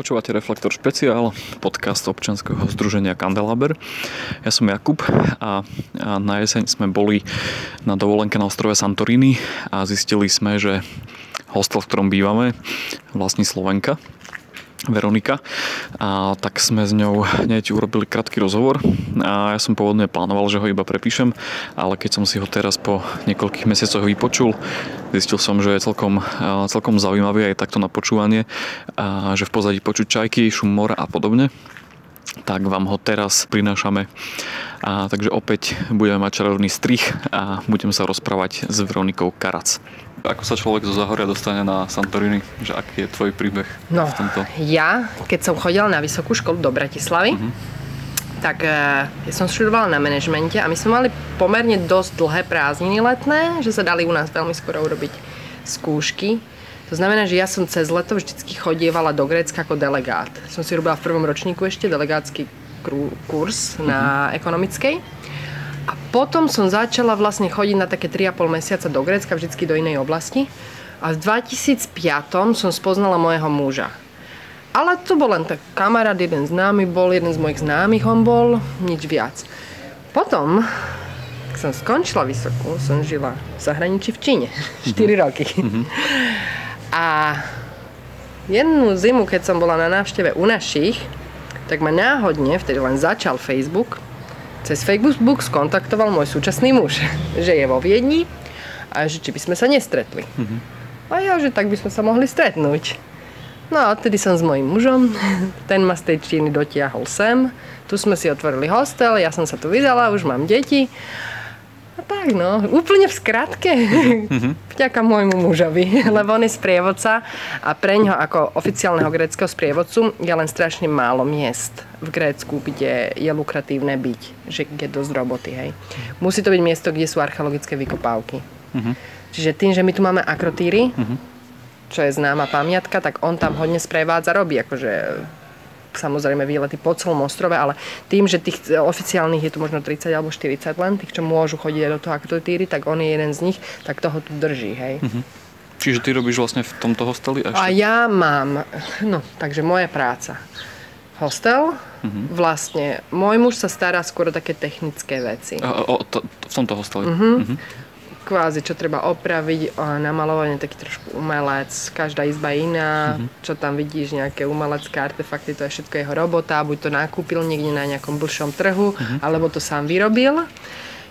Počúvate Reflektor špeciál, podcast občianskeho združenia Kandelaber. Ja som Jakub a na jeseň sme boli na dovolenke na ostrove Santorini a zistili sme, že hostel, v ktorom bývame, vlastní Slovenka, Veronika. A tak sme s ňou hneď urobili krátky rozhovor a ja som pôvodne plánoval, že ho iba prepíšem, ale keď som si ho teraz po niekoľkých mesiacoch vypočul, zistil som, že je celkom zaujímavý aj takto na počúvanie a že v pozadí počuť čajky, šum mora a podobne. Tak vám ho teraz prinášame. A takže opäť budeme mať čarovný strih a budem sa rozprávať s Veronikou Karac. Ako sa človek zo Záhoria dostane na Santorini? Že aký je tvoj príbeh? No, ja, keď som chodila na vysokú školu do Bratislavy, tak ja som študovala na manažmente a my sme mali pomerne dosť dlhé prázdniny letné, že sa dali u nás veľmi skoro urobiť skúšky. To znamená, že ja som cez leto vždycky chodievala do Grécka ako delegát. Som si robila v prvom ročníku ešte delegátsky kurz na ekonomickej. A potom som začala vlastne chodiť na také 3,5 mesiaca do Grécka, vždycky do inej oblasti. A v 2005 som spoznala mojho muža. Ale to bol len tak kamarát, jeden z mojich známych on bol, nič viac. Potom, keď som skončila vysokú, som žila v zahraničí v Číne. 4 roky. A jednu zimu, keď som bola na návšteve u našich, tak ma náhodne, vtedy len začal Facebook, cez Facebook skontaktoval môj súčasný muž, že je vo Viedni a že či by sme sa nestretli. A ja, že tak by sme sa mohli stretnúť. No a tedy som s mojím mužom, ten ma z tej Číny dotiahol sem, tu sme si otvorili hostel, ja som sa tu vydala, už mám deti. A tak no, úplne v skratke, vďaka môjmu mužovi, lebo on je sprievodca a preňho ako oficiálneho gréckeho sprievodcu je len strašne málo miest v Grécku, kde je lukratívne byť, že je dosť roboty, hej. Musí to byť miesto, kde sú archeologické vykopávky. Čiže tým, že my tu máme Akrotíry, čo je známa pamiatka, tak on tam hodne sprevádza, robí akože samozrejme výlety po celom ostrove, ale tým, že tých oficiálnych je tu možno 30 alebo 40 len, tých, čo môžu chodiť do toho Akrotíry, tak on je jeden z nich, tak toho tu drží, hej. Čiže ty robíš vlastne v tomto hosteli? A ja mám, no, takže moja práca. Hostel, vlastne môj muž sa stará skôr o také technické veci. V tomto hosteli? Kvázi, čo treba opraviť, namalovanie, taký trošku umelec, každá izba iná, čo tam vidíš, nejaké umelecké artefakty, to je všetko jeho robota, buď to nakúpil niekde na nejakom blšom trhu, alebo to sám vyrobil.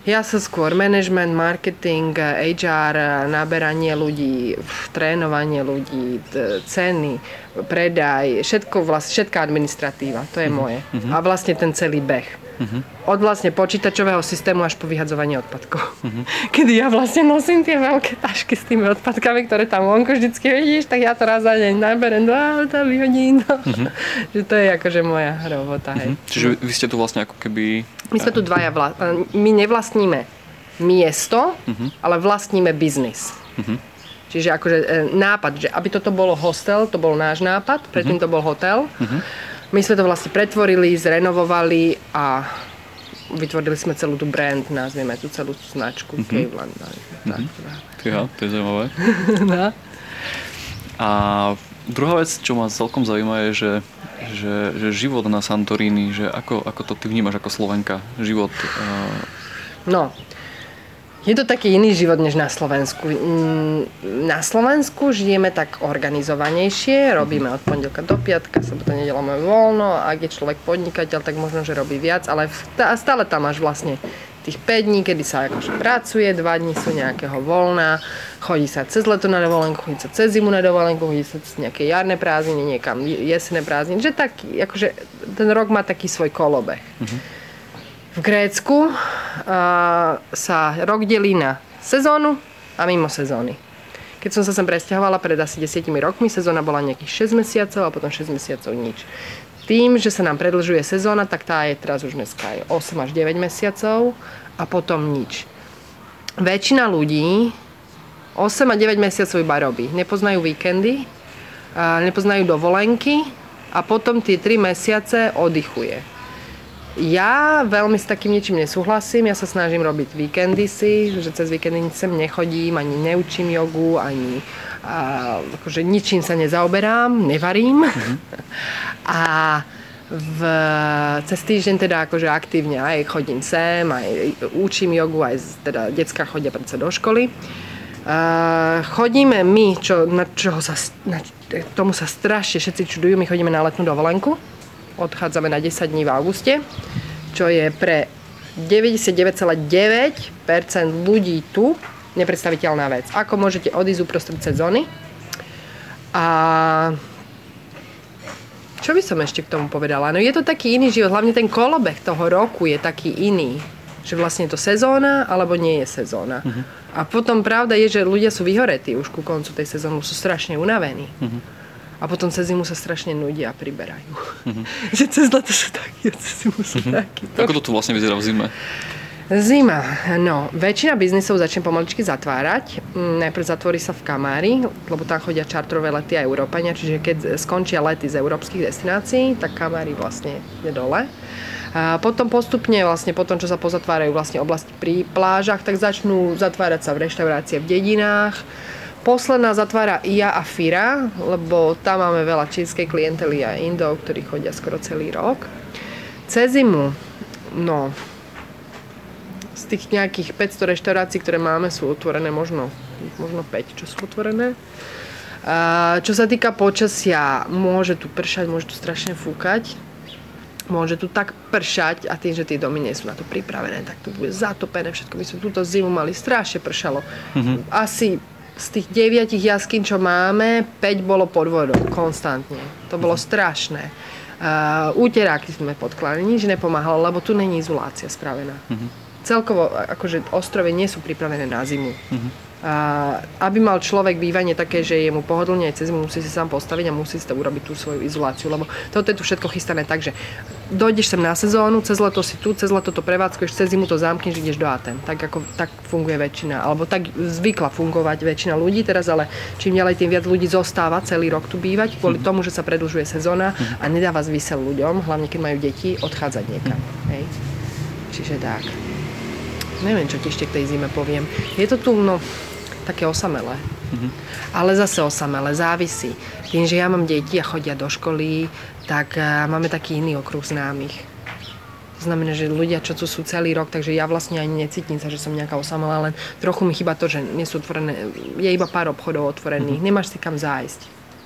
Ja sa skôr management, marketing, HR, naberanie ľudí, trénovanie ľudí, ceny, predaj, všetká administratíva, to je moje. A vlastne ten celý beh. Od vlastne počítačového systému až po vyhadzovanie odpadkov. Kedy ja vlastne nosím tie veľké tašky s tými odpadkami, ktoré tam vonku vždycky vidíš, tak ja to raz za deň naberem do auta, vyhodím. Že to je akože moja robota. Čiže vy ste tu vlastne ako keby... My sme tu dvaja my nevlastníme miesto, ale vlastníme biznis. Čiže akože nápad, že aby toto bolo hostel, to bol náš nápad, predtým to bol hotel. My sme to vlastne pretvorili, zrenovovali a vytvorili sme celú tú brand, nazvieme tú celú tú značku Cleveland. Ja, to je zaujímavé. No. A druhá vec, čo ma celkom zaujíma, je, že život na Santorini, že ako to ty vnímaš ako Slovenka? Život... No, je to taký iný život než na Slovensku. Na Slovensku žijeme tak organizovanejšie, robíme od pondelka do piatka, sobota, nedeľa máme voľno, a ak je človek podnikateľ, tak možno, že robí viac, ale stále tam máš vlastne tých 5 dní, kedy sa akože pracuje, 2 dní sú nejakého voľna, chodí sa cez leto na dovolenku, chodí sa cez zimu na dovolenku, chodí sa cez nejaké jarné prázdniny, niekam jesenné prázdniny, že tak, akože ten rok má taký svoj kolobeh. V Grécku sa rok delí na sezónu a mimo sezóny. Keď som sa sem presťahovala pred asi 10 rokmi, sezóna bola nejakých 6 mesiacov a potom 6 mesiacov nič. Tým, že sa nám predĺžuje sezóna, tak tá je teraz už dneska 8 až 9 mesiacov a potom nič. Väčšina ľudí 8 a 9 mesiacov iba robí. Nepoznajú víkendy, nepoznajú dovolenky a potom tie 3 mesiace oddychuje. Ja veľmi s takým ničím nesúhlasím, ja sa snažím robiť víkendy si, že cez víkendy sem nechodím, ani neučím jogu, ani akože ničím sa nezaoberám, nevarím. Mm-hmm. A cez týždeň teda akože aktívne aj chodím sem, aj učím jogu, aj teda decká chodia predsa do školy. Chodíme my, tomu sa strašne všetci čudujú, my chodíme na letnú dovolenku. Odchádzame na 10 dní v auguste, čo je pre 99,9% ľudí tu nepredstaviteľná vec. Ako môžete odísť uprostred sezóny. A čo by som ešte k tomu povedala? No je to taký iný život, hlavne ten kolobeh toho roku je taký iný. Že vlastne to sezóna, alebo nie je sezóna. Uh-huh. A potom pravda je, že ľudia sú vyhoretí už ku koncu tej sezóny, sú strašne unavení. Uh-huh. A potom cez zimu sa strašne nudia a priberajú. Mm-hmm. Že cez leto sú takí a cez zimu sú takí. Mm-hmm. Ako to tu vlastne vyzerá v zime? Zima. No, väčšina biznisov začne pomaličky zatvárať. Najprv zatvorí sa v Kamári, lebo tam chodia čartrové lety a Európania, čiže keď skončia lety z európskych destinácií, tak Kamári vlastne je dole. A potom postupne, vlastne potom, čo sa pozatvárajú vlastne oblasti pri plážach, tak začnú zatvárať sa v reštaurácie v dedinách. Posledná zatvára IA a FIRA, lebo tam máme veľa čínskej klientely a Indov, ktorí chodia skoro celý rok. Cez zimu, no, z tých nejakých 500 reštaurácií, ktoré máme, sú otvorené možno 5, čo sú otvorené. Čo sa týka počasia, môže tu pršať, môže tu strašne fúkať. Môže tu tak pršať a tým, že tie domy nie sú na to pripravené, tak tu bude zatopené všetko. My sme túto zimu mali, strašne pršalo. Mhm. Asi z tých 9 jaskín, čo máme, 5 bolo pod vodou, konstantne. To bolo strašné. Úteráky sme podkladali, nič nepomáhalo, lebo tu není izolácia spravená. Uh-huh. Celkovo, akože ostrovy nie sú pripravené na zimu. Uh-huh. Aby mal človek bývanie také, že je mu pohodlne aj cez zimu, musí si sám postaviť a musí si tam urobiť tú svoju izoláciu, lebo toto je tu všetko chystané tak, že dojdeš sem na sezónu, cez leto si tu, cez leto to prevádzkuješ, cez zimu to zamkneš, ideš do Aten. Tak funguje väčšina, alebo tak zvykla fungovať väčšina ľudí teraz, ale čím ďalej tým viac ľudí zostáva celý rok tu bývať kvôli tomu, že sa predĺžuje sezóna a nedáva zmysel ľuďom, hlavne keď majú deti, odchádzať niekam. Hej. Čiže tak. Neviem, čo ti ešte k tej zime poviem. Je to tu, no, také osamelé. Mm-hmm. Ale zase osamelé, závisí. Tým, že ja mám deti a chodia do školy, tak máme taký iný okruh známych. To znamená, že ľudia, čo tu sú celý rok, takže ja vlastne ani necítim sa, že som nejaká osamelá, len trochu mi chýba to, že nie sú otvorené, je iba pár obchodov otvorených, nemáš si kam zájsť.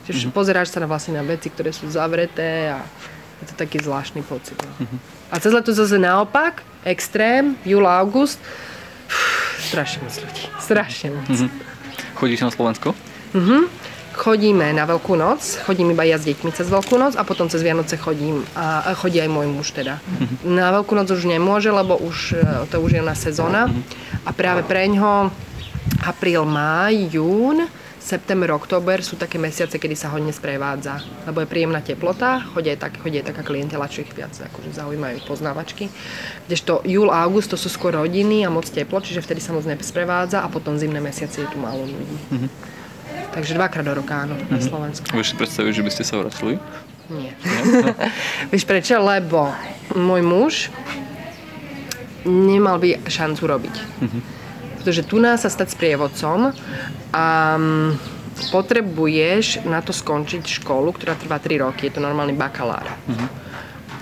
Čiže pozeráš sa vlastne na veci, ktoré sú zavreté a je to taký zvláštny pocit. No. Mm-hmm. A cez leto zase naopak, extrém, júl, august, strašne moc ľudí, strašne moc. Mm-hmm. Chodíš na Slovensko? Mm-hmm. Chodíme na Veľkú noc, chodím iba ja s deťmi cez Veľkú noc a potom cez Vianoce chodím a chodí aj môj muž teda. Mm-hmm. Na Veľkú noc už nemôže, lebo už, to už je na sezóna a práve preňho apríl, máj, jún, september, október sú také mesiace, kedy sa hodne sprevádza, lebo je príjemná teplota, chodí aj taká klientela, čo ich viac akože zaujímajú poznávačky. Kdežto júl a august to sú skôr rodiny a moc teplo, čiže vtedy sa moc nesprevádza a potom zimné mesiace je tu málo ľudí. Mm-hmm. Takže 2-krát do roka, áno, na Slovensku. Vieš si predstaviť, že by ste sa vrátili? Nie. Vieš prečo? Lebo môj muž nemal by šancu robiť. Mm-hmm. Pretože tu nás sa stať sprievodcom a potrebuješ na to skončiť školu, ktorá trvá 3 roky, je to normálny bakalár. Mm-hmm.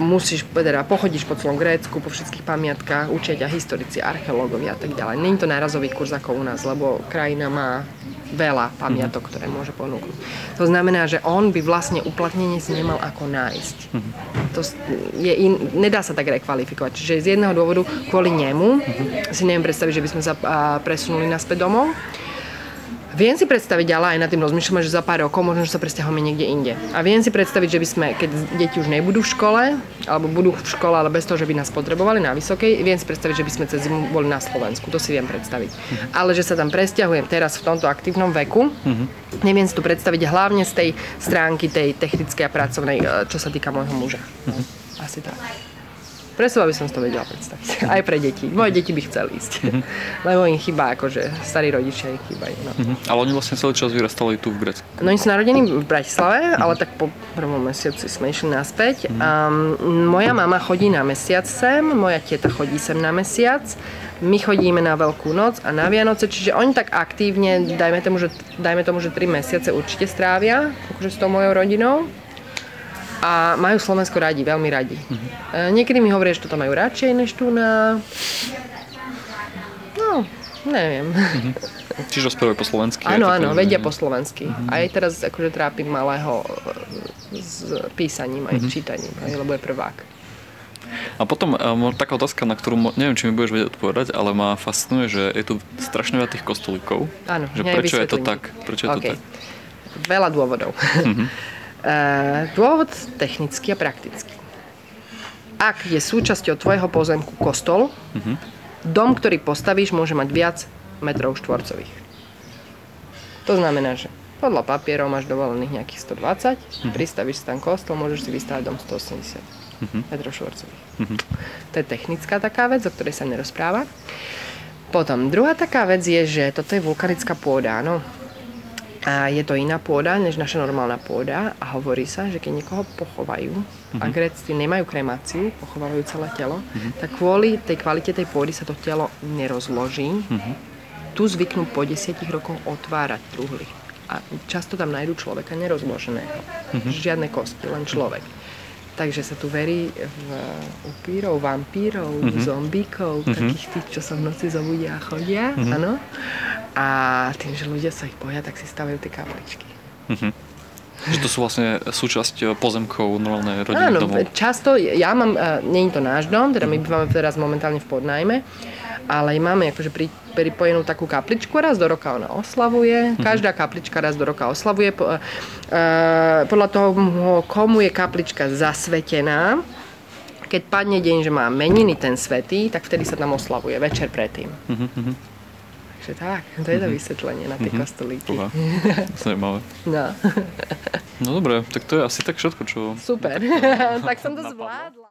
Musíš, teda pochodíš po celom Grécku, po všetkých pamiatkách, učia ťa historici, archeológovia a tak ďalej. Není to nárazový kurz ako u nás, lebo krajina má veľa pamiatok, ktoré môže ponúknuť. To znamená, že on by vlastne uplatnenie si nemal ako nájsť. Mm-hmm. To je nedá sa tak rekvalifikovať. Čiže z jedného dôvodu kvôli nemu si neviem predstaviť, že by sme sa presunuli naspäť domov. Viem si predstaviť, ale aj nad tým rozmýšľam, že za pár rokov možno, že sa presťahujeme niekde inde. A viem si predstaviť, že by sme, keď deti už nebudú v škole, alebo budú v škole, ale bez toho, že by nás potrebovali na vysokej, viem si predstaviť, že by sme cez zimu boli na Slovensku. To si viem predstaviť. Ale že sa tam presťahujem teraz v tomto aktívnom veku, neviem si to predstaviť hlavne z tej stránky tej technickej a pracovnej, čo sa týka môjho muža. Asi tak. Pre seba by som to vedela predstaviť. Aj pre deti. Moje deti by chceli ísť. Lebo im chýba, akože starí rodičia im chýbajú. No. Ale oni vlastne celý čas vyrastali tu v Grécku. No oni sú narodení v Bratislave, ale tak po prvom mesiaci sme išli naspäť. Moja mama chodí na mesiac sem, moja teta chodí sem na mesiac. My chodíme na Veľkú noc a na Vianoce, čiže oni tak aktívne, dajme tomu, že 3 mesiace určite strávia akože s tou mojou rodinou. A majú Slovensko radi, veľmi radi. Niekedy mi hovoria, že to tam majú radšej než tu na... No, neviem. Čiže rozprávajú po slovensky? Áno, vedia po slovensky. Aj teraz akože trápim malého s písaním aj čítaním, lebo je prvák. A potom taká otázka, na ktorú neviem, či mi budeš vedieť odpovedať, ale ma fascinuje, že je tu strašne veľa tých kostolíkov. Áno, prečo je to tak? Veľa dôvodov. Dôvod technický a praktický. Ak je súčasťou tvojho pozemku kostol, dom, ktorý postavíš, môže mať viac metrov štvorcových. To znamená, že podľa papierov máš dovolených nejakých 120, pristavíš si tam kostol, môžeš si vystavať dom 180 metrov štvorcových. To je technická taká vec, o ktorej sa nerozpráva. Potom druhá taká vec je, že toto je vulkanická pôda, no. A je to iná pôda, než naša normálna pôda a hovorí sa, že keď niekoho pochovajú a Gréci nemajú kremáciu, pochovajú celé telo, tak kvôli tej kvalite tej pôdy sa to telo nerozloží. Tu zvyknú po 10 rokoch otvárať truhly a často tam nájdú človeka nerozloženého. Žiadne kosti, len človek. Takže sa tu verí v upírov, vampírov, zombíkov, takých tých, čo sa v noci zobudia a chodia, áno. A tým, že ľudia sa ich boja, tak si stavajú tie kapličky. Že to sú vlastne súčasť pozemkov normálnej rodinných domov. Áno, často, ja mám, nie je to náš dom, teda my bývame teraz momentálne v podnájme, ale máme akože pripojenú takú kapličku, raz do roka ona oslavuje, každá kaplička raz do roka oslavuje, podľa toho, komu je kaplička zasvetená, keď padne deň, že má meniny ten svätý, tak vtedy sa tam oslavuje, večer predtým. Takže tak, to je to vysvetlenie na tie kostolíky. Zaujímavé. No. No dobre, tak to je asi tak všetko, čo... Super, tak som to zvládla.